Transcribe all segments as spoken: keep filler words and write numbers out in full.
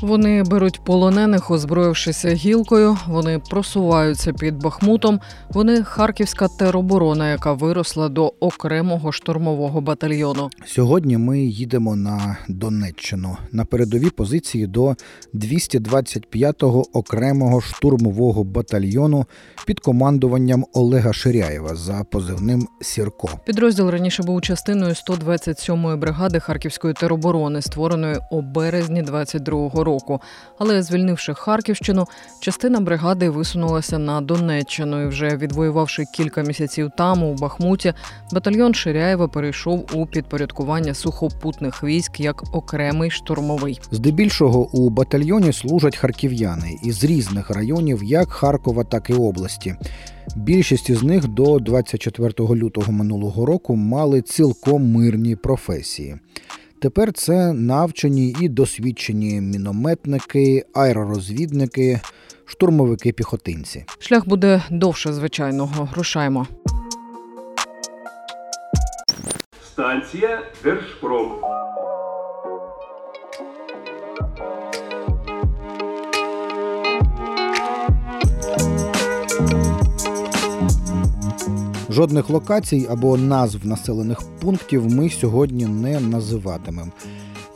Вони беруть полонених, озброївшися гілкою, вони просуваються під Бахмутом, вони – Харківська тероборона, яка виросла до окремого штурмового батальйону. Сьогодні ми їдемо на Донеччину, на передові позиції до двісті двадцять п'ятого окремого штурмового батальйону під командуванням Олега Ширяєва за позивним «Сірко». Підрозділ раніше був частиною сто двадцять сьомої бригади Харківської тероборони, створеної у березні двадцять другого року. Року. Але, звільнивши Харківщину, частина бригади висунулася на Донеччину і вже відвоювавши кілька місяців там, у Бахмуті, батальйон Ширяєва перейшов у підпорядкування сухопутних військ як окремий штурмовий. Здебільшого у батальйоні служать харків'яни із різних районів, як Харкова, так і області. Більшість із них до двадцять четвертого лютого минулого року мали цілком мирні професії. Тепер це навчені і досвідчені мінометники, аеророзвідники, штурмовики-піхотинці. Шлях буде довше звичайного. Рушаємо. Станція Держпром. Жодних локацій або назв населених пунктів ми сьогодні не називатимемо.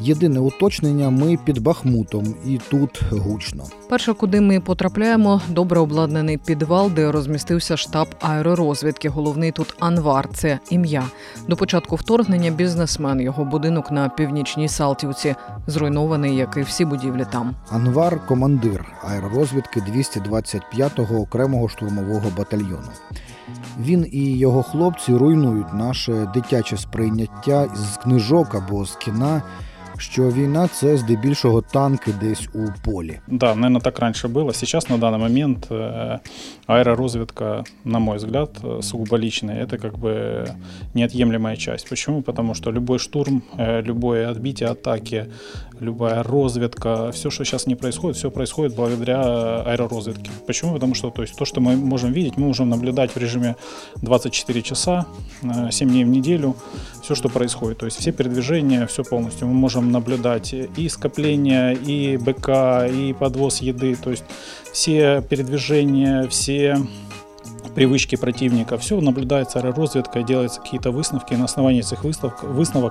Єдине уточнення – ми під Бахмутом, і тут гучно. Перше, куди ми потрапляємо – добре обладнаний підвал, де розмістився штаб аеророзвідки. Головний тут Анвар – це ім'я. До початку вторгнення бізнесмен, його будинок на північній Салтівці, зруйнований, як і всі будівлі там. Анвар – командир аеророзвідки двісті двадцять п'ятого окремого штурмового батальйону. Він і його хлопці руйнують наше дитяче сприйняття з книжок або з кіна, що війна – це здебільшого танки десь у полі. Да, наверное, так раньше было. Сейчас, на данный момент, аэророзведка, на мой взгляд, сугубо личная, это как бы неотъемлемая часть. Почему? Потому что любой штурм, любое отбитие атаки, любая розведка, все, что сейчас не происходит, все происходит благодаря аэророзведке. Почему? Потому что то, есть, то, что мы можем видеть, мы можем наблюдать в режиме двадцять чотири часа, сім днів в неделю, все, что происходит. То есть все передвижения, все полностью. Мы можем наблюдать и скопление, и быка, и подвоз еды, то есть все передвижения, все привычки противника, все наблюдается аэророзведкой, делаются какие-то выставки, на основании этих выставок, выставок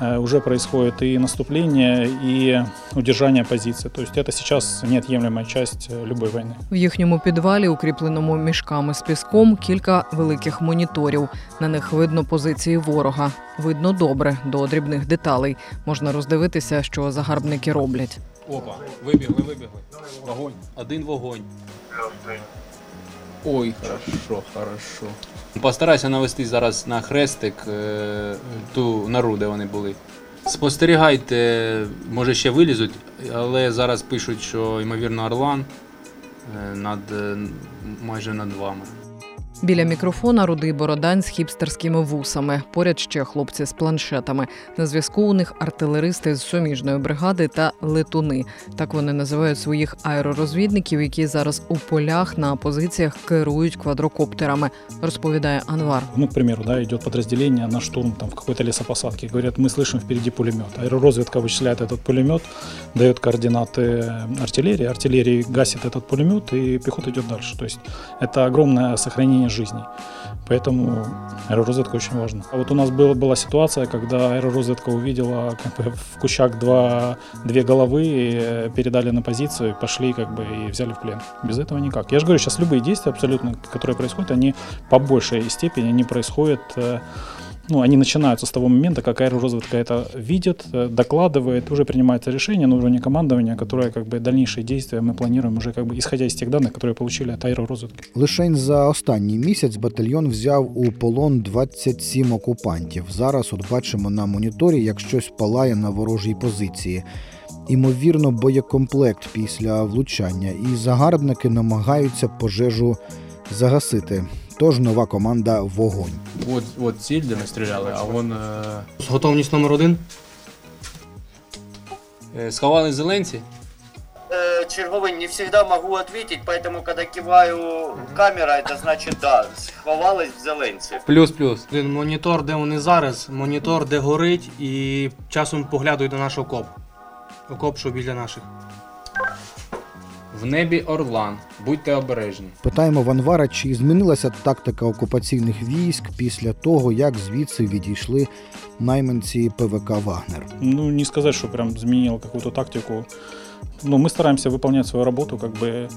э, уже происходит и наступление, и удержание позиции. То есть это сейчас неотъемлемая часть любой войны. В їхньому підвалі, укріпленому мішками з піском, кілька великих моніторів. На них видно позиції ворога. Видно добре, до дрібних деталей. Можна роздивитися, що загарбники роблять. Опа, вибігли, вибігли. Вогонь. Один вогонь. Ой, хорошо, хорошо. Постарайся навести зараз на хрестик ту нору, де вони були. Спостерігайте, може ще вилізуть, але зараз пишуть, що, ймовірно, Орлан над, майже над вами. Біля мікрофона рудий бородань з хіпстерськими вусами. Поряд ще хлопці з планшетами. На зв'язку у них артилеристи з суміжної бригади та летуни. Так вони називають своїх аеророзвідників, які зараз у полях на позиціях керують квадрокоптерами, розповідає Анвар. Ну, к примеру, да, йде підрозділення на штурм там в какой-то лесопосадке. Говорять, ми слышим впереді пулемет. Аеророзвідка вичисляє цей пулемет, дає координати артилерії, артилерія гасить цей пулемет, і піхота йде далі. Тобто це огромне зберігання жизни. Поэтому аэророзведка очень важна. А вот у нас была, была ситуация, когда аэророзведка увидела как бы, в кущах два, две головы, передали на позицию, пошли как бы, и взяли в плен. Без этого никак. Я же говорю, сейчас любые действия абсолютно, которые происходят, они по большей степени не происходят... Ну, они начинаются с того момента, как аэророзведка это видит, докладывает, уже принимается решение на уровне командования, которое как бы дальнейшие действия мы планируем уже как бы исходя из тех данных, которые получили от аэророзведки. Лишень за останній місяць батальйон взяв у полон двадцять сім окупантів. Зараз от бачимо на моніторі, як щось палає на ворожій позиції. Імовірно, боєкомплект після влучання, і загарбники намагаються пожежу загасити. Тож нова команда «Вогонь». От, от ціль, де ми стріляли, а вон... Е... Готовність номер один. Е, сховались зеленці? Е, черговий, не завжди можу відповідати, тому коли киваю камера, це значить, да, сховались в зеленці. Плюс-плюс. Монітор, де вони зараз, монітор, де горить, і часом поглядують на наш окоп. Окоп, що біля наших. В небі Орлан. Будьте обережні. Питаємо в Анвара, чи змінилася тактика окупаційних військ після того, як звідси відійшли найманці ПВК «Вагнер». Ну, не сказати, що прям змінило якусь тактику. Ну, ми стараємося виконувати свою роботу, как бы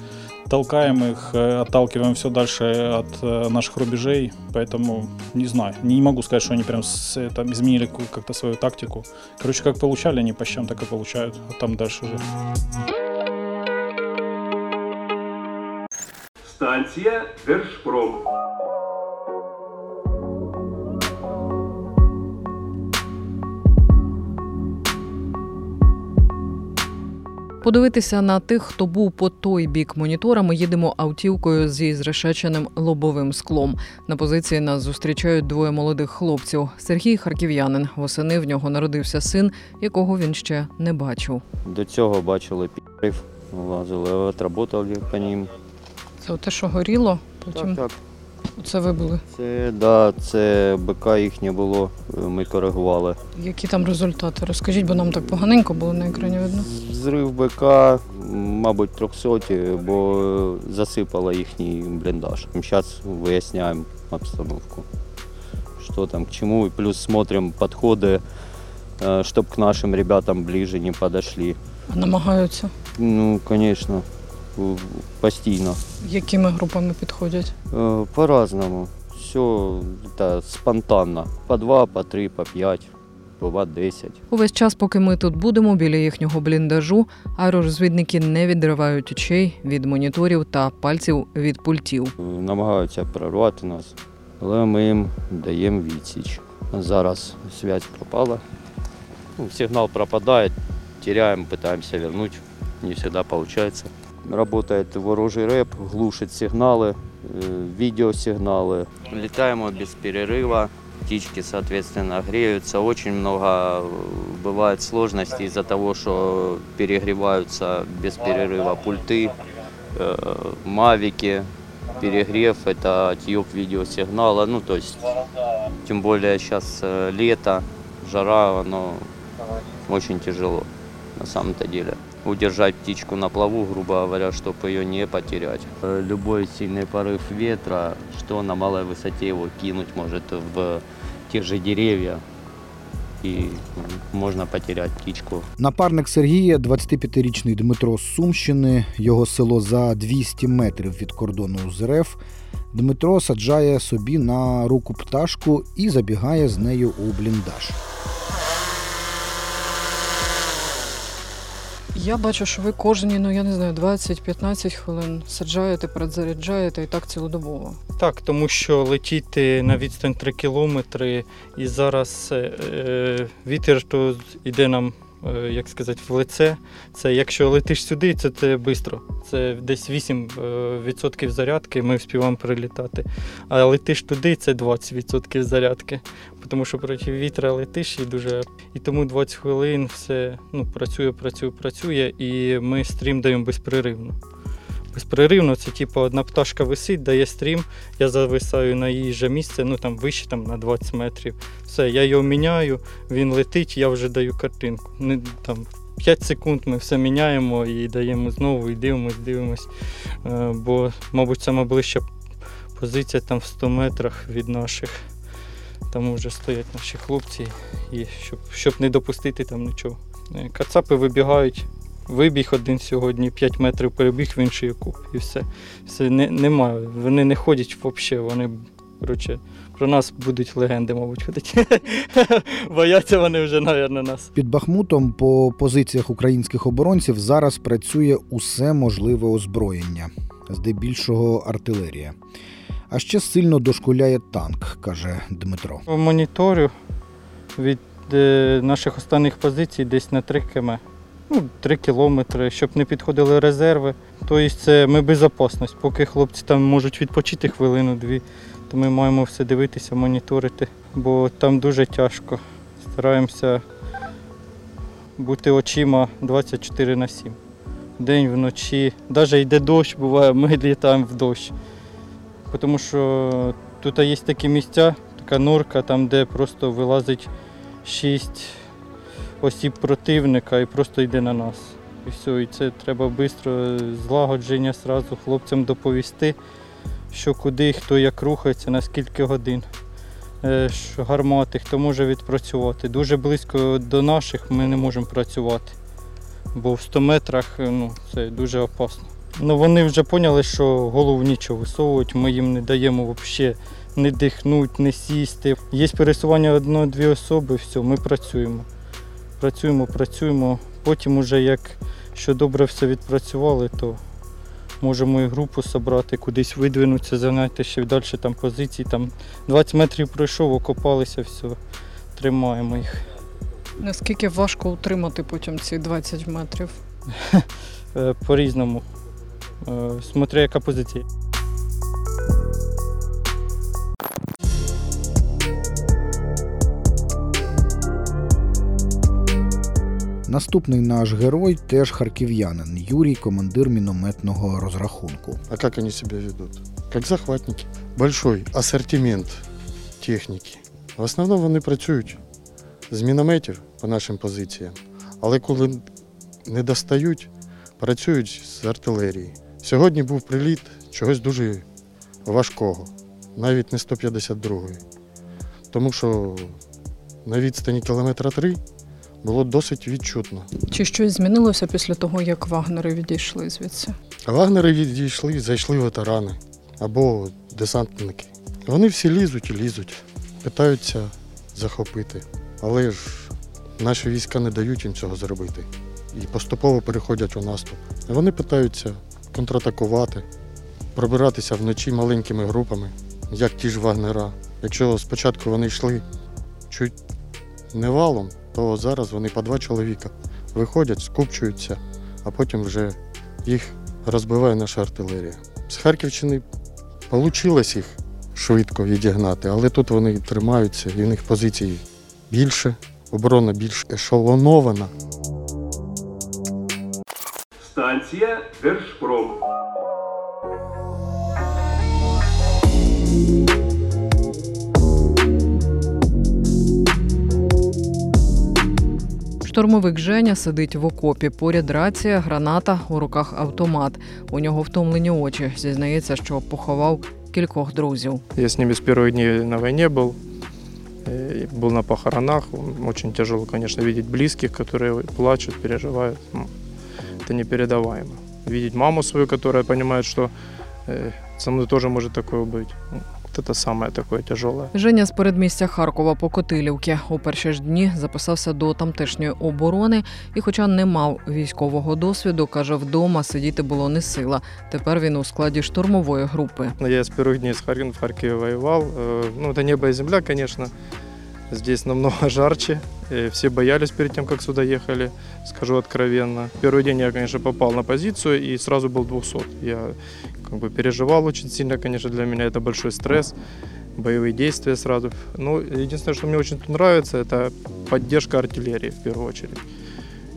толкаем их, отталкиваем все дальше от наших рубежей, поэтому не знаю, не могу сказать, что они прям с, там, изменили как-то свою тактику. Короче, как получали они по щам, так и получают, а там дальше уже. Станція Держпром. Подивитися на тих, хто був по той бік монітора, ми їдемо автівкою зі зрешеченим лобовим склом. На позиції нас зустрічають двоє молодих хлопців. Сергій – харків'янин. Восени в нього народився син, якого він ще не бачив. До цього бачили пі***ів, лазили, отработали по ним. Це те, що горіло, потім так, так. Це вибили? Це, да, це БК їхнє було, ми коригували. Які там результати? Розкажіть, бо нам так поганенько було на екрані видно. Зрив БК, мабуть, трьохсоті, бо засипало їхній бліндаж. Зараз виясняємо обстановку, що там, к чому. Плюс дивимо підходи, щоб к нашим хлопцям ближче не підійшли. А намагаються? Ну, звісно. Постійно. Якими групами підходять? По-разному. Все та, спонтанно. По два, по три, по п'ять, бува десять. Увесь час, поки ми тут будемо, біля їхнього бліндажу, аеророзвідники не відривають очей від моніторів та пальців від пультів. Намагаються прорвати нас, але ми їм даємо відсіч. Зараз зв'язь пропала, ну, сигнал пропадає, теряємо, намагаємося повернути, не завжди виходить. Работает ворожий рэп, глушит сигналы, видеосигналы. Летаем без перерыва, птички, соответственно, греются. Очень много бывает сложностей из-за того, что перегреваются без перерыва пульты, мавики. Перегрев – это отъёб видеосигнала. Ну, то есть, тем более сейчас лето, жара, оно очень тяжело на самом-то деле. Удержать птичку на плаву, грубо говоря, чтобы ее не потерять. Любой сильный порыв ветра, что на малой высоте его кинуть может в те же деревья, и можно потерять птичку. Напарник Сергія, двадцятип'ятирічний Дмитро з Сумщини, його село за двісті метрів від кордону з РФ. Дмитро саджає собі на руку пташку і забігає з нею у бліндаж. Я бачу, що ви кожні, ну я не знаю, двадцять-п'ятнадцять хвилин саджаєте, перезаряджаєте і так цілодобово. Так, тому що летіти на відстань три кілометри і зараз е, вітер то йде нам, е, як сказати, в лице. Це якщо летиш сюди, це, це швидко. Це десь вісім відсотків зарядки, ми встигаємо прилітати. А летиш туди, це двадцять відсотків зарядки. Тому що проти вітра летиш і дуже. І тому двадцять хвилин все ну, працює, працює, працює, і ми стрім даємо безперервно. Безперервно це типу одна пташка висить, дає стрім, я зависаю на її же місце, ну там вище там, на двадцять метрів. Все, я його міняю, він летить, я вже даю картинку. Не, там, п'ять секунд ми все міняємо і даємо знову, і дивимось, дивимось. Бо, мабуть, саме ближче Позиція там в ста метрах від наших. Там вже стоять наші хлопці, і щоб, щоб не допустити там нічого. Кацапи вибігають. Вибіг один сьогодні, п'ять метрів перебіг в інший окоп, і все. Все не, немає. Вони не ходять взагалі. Вони, коротше, про нас будуть легенди, мабуть, ходити. Бояться вони вже, мабуть, нас. Під Бахмутом по позиціях українських оборонців зараз працює усе можливе озброєння. Здебільшого артилерія. А ще сильно дошкуляє танк, каже Дмитро. Моніторю від наших останніх позицій десь на три кілометри. Ну, три кілометри, щоб не підходили резерви. Тобто це ми безпечність. Поки хлопці там можуть відпочити хвилину-дві, то ми маємо все дивитися, моніторити, бо там дуже тяжко. Стараємося бути очима двадцять чотири на сім. День, вночі, навіть йде дощ, буває, ми літаємо в дощ. Тому що тут є такі місця, така норка, там де просто вилазить шість осіб противника і просто йде на нас. І все, і це треба швидко злагодження, зразу хлопцям доповісти, що куди, хто як рухається, на скільки годин. Гармати, хто може відпрацювати. Дуже близько до наших ми не можемо працювати, бо в ста метрах ну, це дуже опасно. Ну, вони вже поняли, що голову нічого висовувати, ми їм не даємо взагалі не дихнути, не сісти. Є пересування одної-дві особи, все, ми працюємо. Працюємо, працюємо. Потім уже, якщо добре все відпрацювали, то можемо і групу зібрати, кудись видвинутися, зайняти ще далі там позиції. Там двадцять метрів пройшов, окопалися, все, тримаємо їх. Наскільки важко утримати потім ці двадцять метрів? По-різному. Смотря яка позиція. Наступний наш герой теж харків'янин. Юрій – командир мінометного розрахунку. А як вони себе ведуть? Як захватники. Великий асортимент техніки. В основному вони працюють з мінометів по нашим позиціям, але коли не достають, працюють з артилерії. Сьогодні був приліт чогось дуже важкого, навіть не сто п'ятдесят другої. Тому що на відстані кілометра три було досить відчутно. Чи щось змінилося після того, як вагнери відійшли звідси? Вагнери відійшли, зайшли ветерани або десантники. Вони всі лізуть і лізуть, питаються захопити. Але ж наші війська не дають їм цього зробити. І поступово переходять у наступ. Вони питаються контратакувати, пробиратися вночі маленькими групами, як ті ж вагнера. Якщо спочатку вони йшли чуть не валом, то зараз вони по два чоловіка виходять, скупчуються, а потім вже їх розбиває наша артилерія. З Харківщини вийшло їх швидко відігнати, але тут вони тримаються, і в них позиції більше, оборона більш ешелонована. Станція Держпром. Штурмовик Женя сидить в окопі. Поряд рація, граната, у руках автомат. У нього втомлені очі. Зізнається, що поховав кількох друзів. Я з ними з перших днів на війні був. Був на похоронах. Дуже тяжело, звісно, бачити близьких, які плачуть, переживають. Это непередаваемо. Видеть маму свою, которая понимает, что э, со мной тоже может такое быть. Вот это самое такое тяжелое. Женя з передмістя Харкова по Котилівки. У перші ж дні записався до тамтешньої оборони і хоча не мав військового досвіду, каже, вдома сидіти було не сила. Тепер він у складі штурмової групи. Я з перших днів в Харкові воював. Ну, це небо і земля, звісно. Здесь намного жарче, все боялись перед тем, как сюда ехали, скажу откровенно. Первый день я, конечно, попал на позицию и сразу был двести. Я как бы переживал очень сильно, конечно, для меня это большой стресс, боевые действия сразу. Но единственное, что мне очень нравится, это поддержка артиллерии в первую очередь.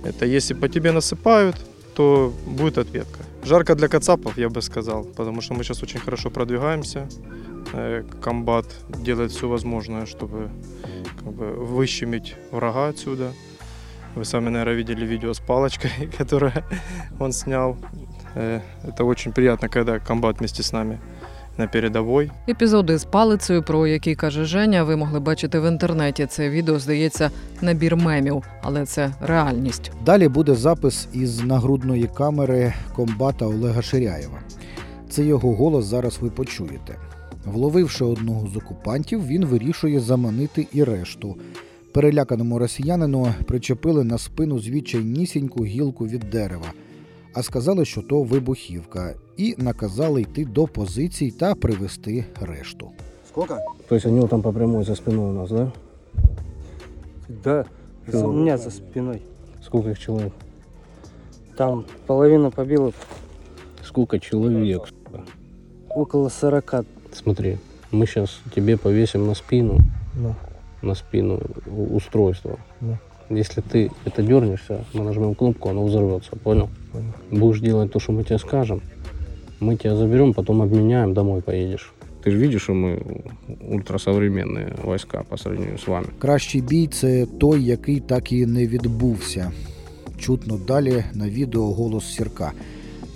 Это если по тебе насыпают, то будет ответка. Жарко для кацапов, я бы сказал, потому что мы сейчас очень хорошо продвигаемся. Комбат делает все возможное, чтобы как бы выщемить врага отсюда. Вы сами, наверное, видели видео с палочкой, которое он снял. Это очень приятно, когда комбат вместе с нами на передовій. Епізоди з палицею, про які каже Женя, ви могли бачити в інтернеті. Це відео, здається, набір мемів, але це реальність. Далі буде запис із нагрудної камери комбата Олега Ширяєва. Це його голос зараз ви почуєте. Вловивши одного з окупантів, він вирішує заманити і решту. Переляканому росіянину причепили на спину звичайнісіньку гілку від дерева, а сказали, що то вибухівка, і наказали йти до позицій та привести решту. Скільки? Тобто вони там по прямій за спиною у нас, да? Да, у мене за спиною. Скільки їх чоловік? Там половина побила. Скільки чоловік? Около сорока. Смотри, ми зараз тобі повісимо на спину. Да. На спину устройство. Да. Если ты это дернешься, мы нажмем кнопку, оно взорвется, понял? Понял. Будешь делать то, что мы тебе скажем, мы тебя заберем, потом обменяем, домой поедешь. Ти ж бачиш, що ми ультрасовременні війська по сравнению з вами. Кращий бій – це той, який так і не відбувся. Чутно далі на відео голос Сірка.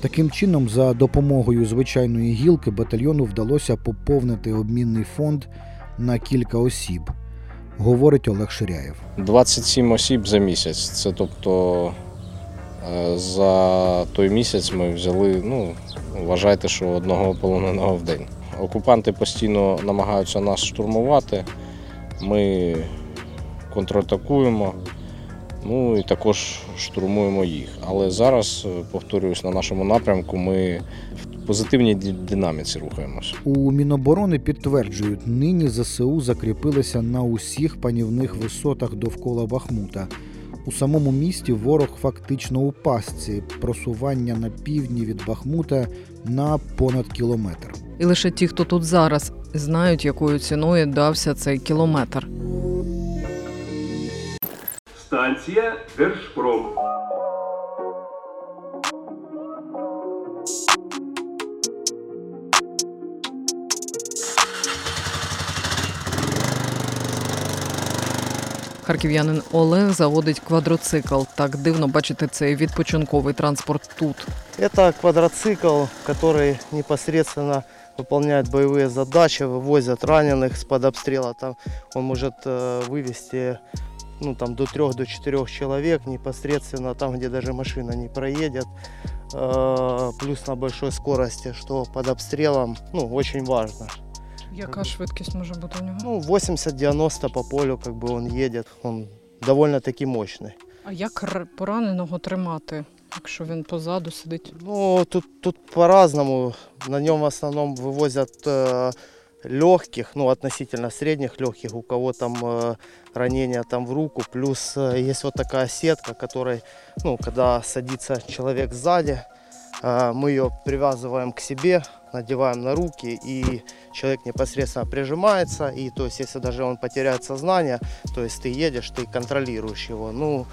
Таким чином, за допомогою звичайної гілки батальйону вдалося поповнити обмінний фонд на кілька осіб. Говорить Олег Ширяєв. двадцять сім осіб за місяць. Це тобто за той місяць ми взяли, ну, вважайте, що одного полоненого в день. Окупанти постійно намагаються нас штурмувати, ми контратакуємо, ну і також штурмуємо їх. Але зараз, повторююсь, на нашому напрямку ми в позитивній динаміці рухаємося. У Міноборони підтверджують, нині ЗСУ закріпилися на усіх панівних висотах довкола Бахмута. У самому місті ворог фактично у пастці. Просування на півдні від Бахмута на понад кілометр. І лише ті, хто тут зараз, знають, якою ціною дався цей кілометр. Станція Держпром. Харків'янин Олег заводить квадроцикл. Так дивно бачити цей відпочинковий транспорт тут. Це квадроцикл, який непосередньо выполняют боевые задачи, вывозят раненых из-под обстрела. Там он может вывести, ну, там, до трех, до четырех человек непосредственно там, где даже машина не проедет. Плюс на большой скорости, что под обстрелом, ну, очень важно. Яка швидкість може бути у нього? Ну, вісімдесят-дев'яносто по полю, как бы он едет. Он довольно-таки мощный. А як пораненого тримати, якщо він позаду сидить? Ну, тут, тут по-разному. На ньому в основному вивозять э, легких, ну, относительно середніх легких, у кого там э, ранення там в руку. Плюс э, є вот такая сетка, которой, ну, когда садится человек сзади, э, мы ее привязываем к себе, надеваем на руки, и человек непосредственно прижимается, и то есть если даже он потеряет сознание, то есть ты едешь, ты контролируешь его. Ну,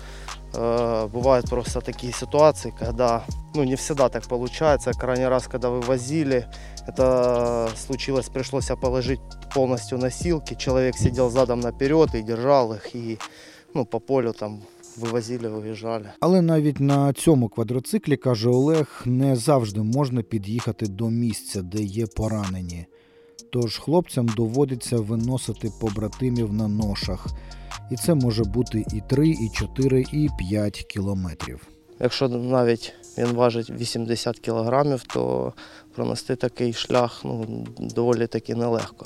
э, бывают просто такие ситуации, когда, ну, не всегда так получается. Крайний раз, когда вывозили, это случилось, пришлось положить полностью носилки, человек сидел задом наперед и держал их, и, ну, по полю там вивозили, виїжджали. Але навіть на цьому квадроциклі, каже Олег, не завжди можна під'їхати до місця, де є поранені. Тож хлопцям доводиться виносити побратимів на ношах. І це може бути і три, і чотири, і п'ять кілометрів. Якщо навіть він важить вісімдесят кілограмів, то пронести такий шлях, ну, доволі таки нелегко.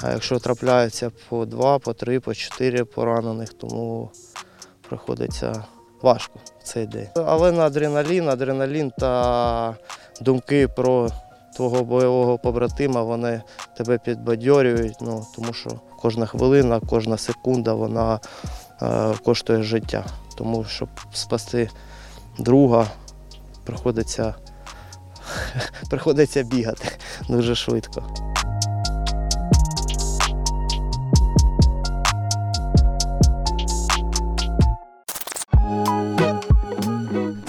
А якщо трапляється по два, по три, по чотири поранених, тому приходиться важко в цей день. Але на адреналін, адреналін та думки про твого бойового побратима, вони тебе підбадьорюють, ну, тому що кожна хвилина, кожна секунда, вона е, коштує життя. Тому, щоб спасти друга, приходиться, приходиться бігати дуже швидко.